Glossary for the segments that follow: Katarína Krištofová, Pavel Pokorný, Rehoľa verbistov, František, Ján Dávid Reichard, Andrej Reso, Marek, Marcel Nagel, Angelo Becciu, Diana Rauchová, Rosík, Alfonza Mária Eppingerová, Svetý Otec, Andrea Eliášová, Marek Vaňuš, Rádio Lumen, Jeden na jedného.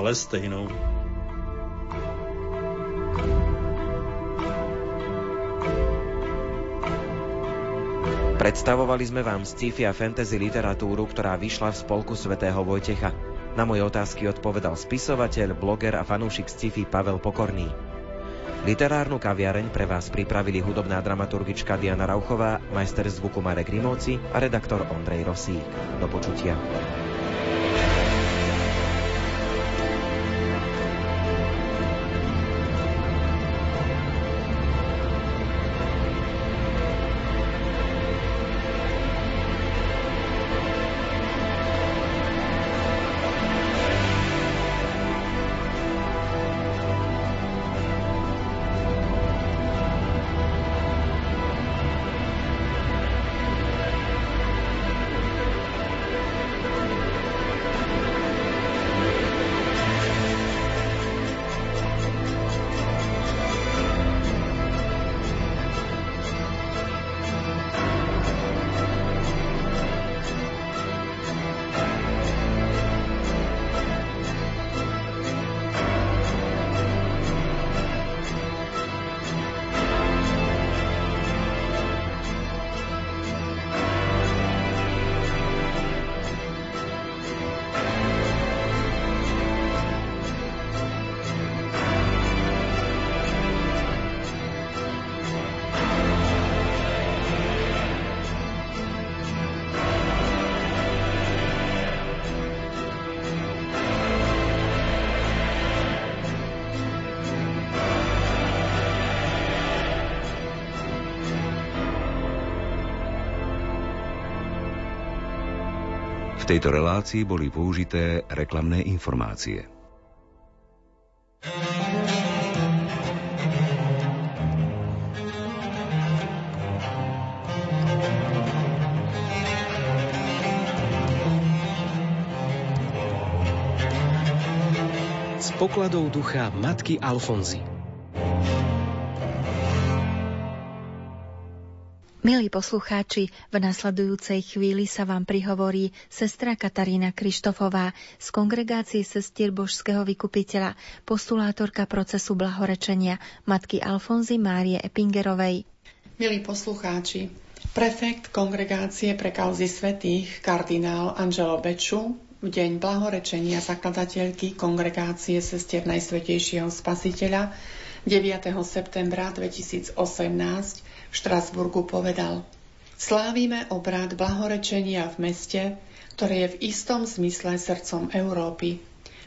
Palestinou. Predstavovali sme vám sci-fi a fantasy literatúru, ktorá vyšla v Spolku svätého Vojtecha. Na moje otázky odpovedal spisovateľ, bloger a fanúšik sci-fi Pavel Pokorný. Literárnu kaviareň pre vás pripravili hudobná dramaturgička Diana Rauchová, majster zvuku Marek a redaktor Andrej Rosík. Do počutia. V tejto relácii boli použité reklamné informácie. Z pokladov ducha matky Alfonzy. Milí poslucháči, v nasledujúcej chvíli sa vám prihovorí sestra Katarína Krištofová z Kongregácie sestier Božského vykupiteľa, postulátorka procesu blahorečenia matky Alfonzy Márie Eppingerovej. Milí poslucháči, prefekt Kongregácie pre kauzy svätých kardinál Angelo Becciu v deň blahorečenia zakladateľky Kongregácie sestier Najsvätejšieho Spasiteľa 9. septembra 2018 v Štrasburgu povedal: Slávime obrad blahorečenia v meste, ktoré je v istom zmysle srdcom Európy,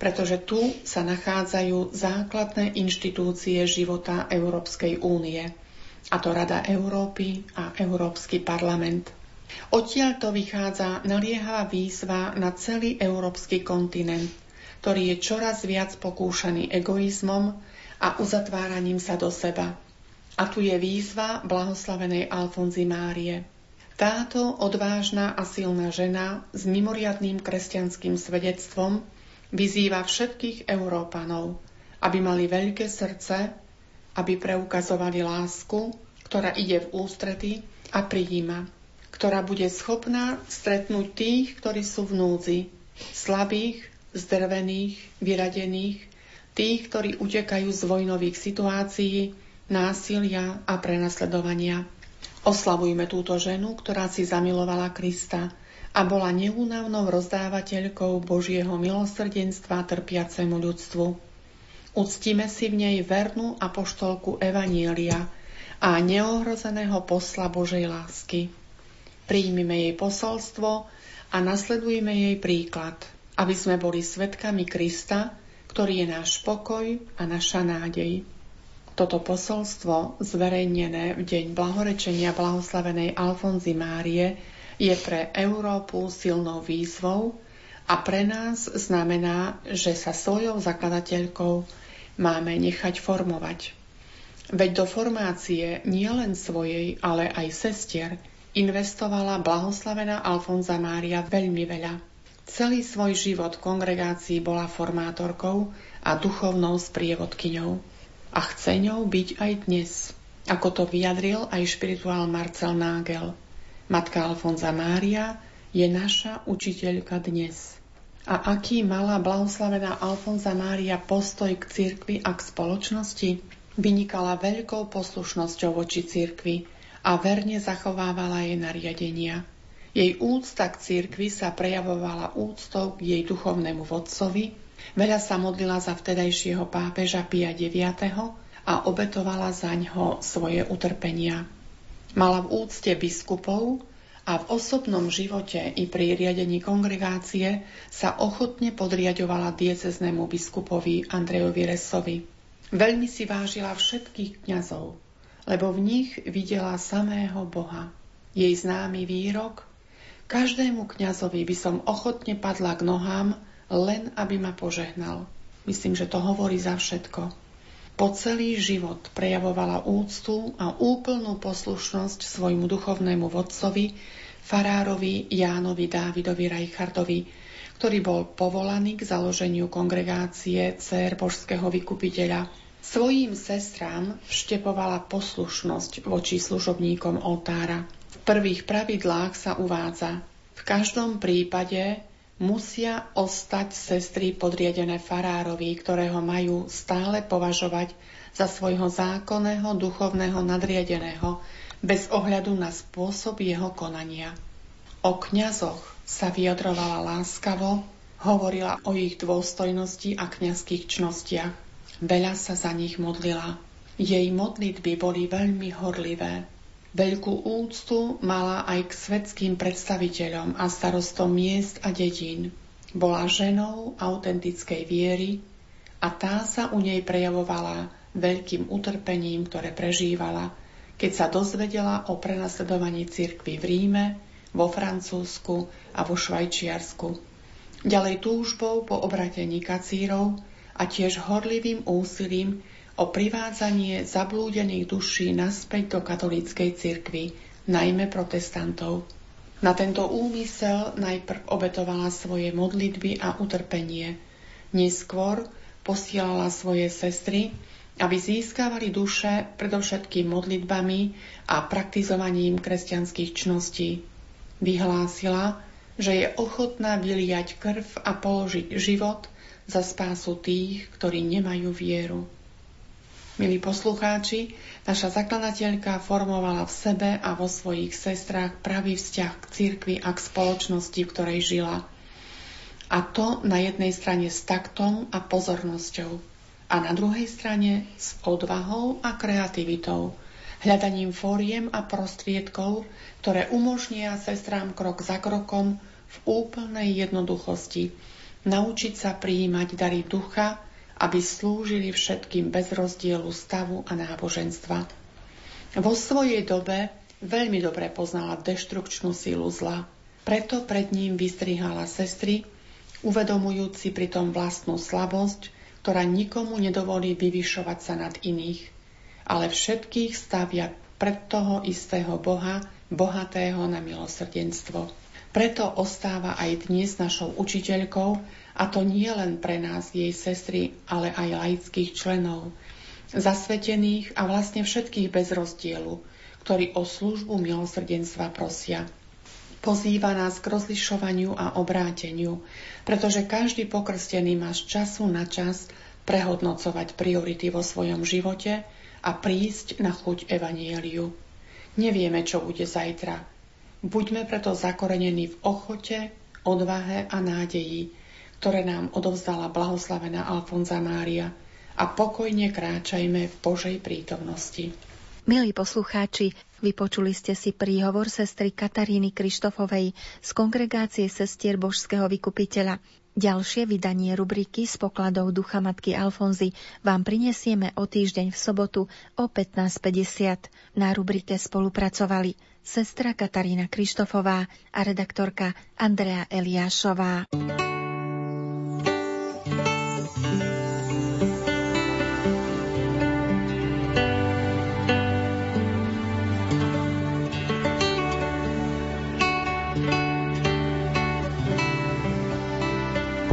pretože tu sa nachádzajú základné inštitúcie života Európskej únie, a to Rada Európy a Európsky parlament. Odtiaľ to vychádza naliehavá výzva na celý európsky kontinent, ktorý je čoraz viac pokúšaný egoizmom a uzatváraním sa do seba. A tu je výzva blahoslavenej Alfonzy Márie. Táto odvážna a silná žena s mimoriadnym kresťanským svedectvom vyzýva všetkých Európanov, aby mali veľké srdce, aby preukazovali lásku, ktorá ide v ústrety a prijíma, ktorá bude schopná stretnúť tých, ktorí sú v núdzi, slabých, zdrvených, vyradených, tých, ktorí utekajú z vojnových situácií, násilia a prenasledovania. Oslavujme túto ženu, ktorá si zamilovala Krista a bola neúnavnou rozdávateľkou Božieho milosrdenstva trpiacemu ľudstvu. Uctíme si v nej vernú apoštolku Evanielia a neohrozeného posla Božej lásky. Prijmime jej posolstvo a nasledujme jej príklad, aby sme boli svedkami Krista, ktorý je náš pokoj a naša nádej. Toto posolstvo, zverejnené v deň blahorečenia blahoslavenej Alfonzy Márie, je pre Európu silnou výzvou a pre nás znamená, že sa svojou zakladateľkou máme nechať formovať. Veď do formácie nielen svojej, ale aj sestier investovala blahoslavená Alfonza Mária veľmi veľa. Celý svoj život kongregácii bola formátorkou a duchovnou sprievodkyňou. A chce ňou byť aj dnes, ako to vyjadril aj špirituál Marcel Nagel. Matka Alfonza Mária je naša učiteľka dnes. A aký mala blahoslavená Alfonza Mária postoj k cirkvi a k spoločnosti? Vynikala veľkou poslušnosťou voči cirkvi a verne zachovávala jej nariadenia. Jej úcta k cirkvi sa prejavovala úctou k jej duchovnému vodcovi, veľa sa modlila za vtedajšieho pápeža Pia IX. A obetovala zaňho svoje utrpenia. Mala v úcte biskupov a v osobnom živote i pri riadení kongregácie sa ochotne podriaďovala dieceznému biskupovi Andrejovi Resovi. Veľmi si vážila všetkých kňazov, lebo v nich videla samého Boha. Jej známy výrok: každému kňazovi by som ochotne padla k nohám, len aby ma požehnal. Myslím, že to hovorí za všetko. Po celý život prejavovala úctu a úplnú poslušnosť svojmu duchovnému vodcovi, farárovi Jánovi Dávidovi Reichardovi, ktorý bol povolaný k založeniu kongregácie Dcér Božského vykupiteľa. Svojím sestrám vštepovala poslušnosť voči služobníkom oltára. V prvých pravidlách sa uvádza: v každom prípade musia ostať sestry podriadené farárovi, ktorého majú stále považovať za svojho zákonného duchovného nadriadeného, bez ohľadu na spôsob jeho konania. O kňazoch sa vyjadrovala láskavo, hovorila o ich dôstojnosti a kňazských čnostiach. Veľa sa za nich modlila. Jej modlitby boli veľmi horlivé. Veľkú úctu mala aj k svetským predstaviteľom a starostom miest a dedín. Bola ženou autentickej viery a tá sa u nej prejavovala veľkým utrpením, ktoré prežívala, keď sa dozvedela o prenasledovaní cirkvi v Ríme, vo Francúzsku a vo Švajčiarsku. Ďalej túžbou po obratení kacírov a tiež horlivým úsilím o privádzanie zablúdených duší naspäť do katolíckej cirkvi, najmä protestantov. Na tento úmysel najprv obetovala svoje modlitby a utrpenie. Neskôr posielala svoje sestry, aby získavali duše predovšetkým modlitbami a praktizovaním kresťanských čností. Vyhlásila, že je ochotná vyliať krv a položiť život za spásu tých, ktorí nemajú vieru. Milí poslucháči, naša zakladateľka formovala v sebe a vo svojich sestrách pravý vzťah k cirkvi a k spoločnosti, v ktorej žila. A to na jednej strane s taktom a pozornosťou, a na druhej strane s odvahou a kreativitou, hľadaním fóriem a prostriedkov, ktoré umožnia sestrám krok za krokom v úplnej jednoduchosti naučiť sa prijímať dary ducha, aby slúžili všetkým bez rozdielu stavu a náboženstva. Vo svojej dobe veľmi dobre poznala deštrukčnú sílu zla, preto pred ním vystrihala sestry, uvedomujúci pritom vlastnú slabosť, ktorá nikomu nedovolí vyvyšovať sa nad iných, ale všetkých stavia pred toho istého Boha, bohatého na milosrdenstvo. Preto ostáva aj dnes našou učiteľkou, a to nie len pre nás, jej sestry, ale aj laických členov, zasvetených a vlastne všetkých bez rozdielu, ktorí o službu milosrdenstva prosia. Pozýva nás k rozlišovaniu a obráteniu, pretože každý pokrstený má z času na čas prehodnocovať priority vo svojom živote a prísť na chuť evanjeliu. Nevieme, čo bude zajtra. Buďme preto zakorenení v ochote, odvahe a nádeji, ktoré nám odovzdala blahoslavená Alfonza Mária, a pokojne kráčajme v Božej prítomnosti. Milí poslucháči, vypočuli ste si príhovor sestry Kataríny Krištofovej z kongregácie sestier Božského vykupiteľa. Ďalšie vydanie rubriky Z pokladov ducha matky Alfonzy vám prinesieme o týždeň v sobotu o 15:50. Na rubrike spolupracovali sestra Katarína Krištofová a redaktorka Andrea Eliášová.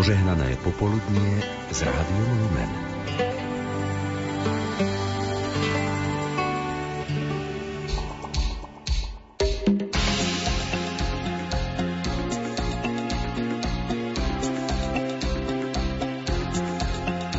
Požehnané popoludnie z Rádiom Lumen.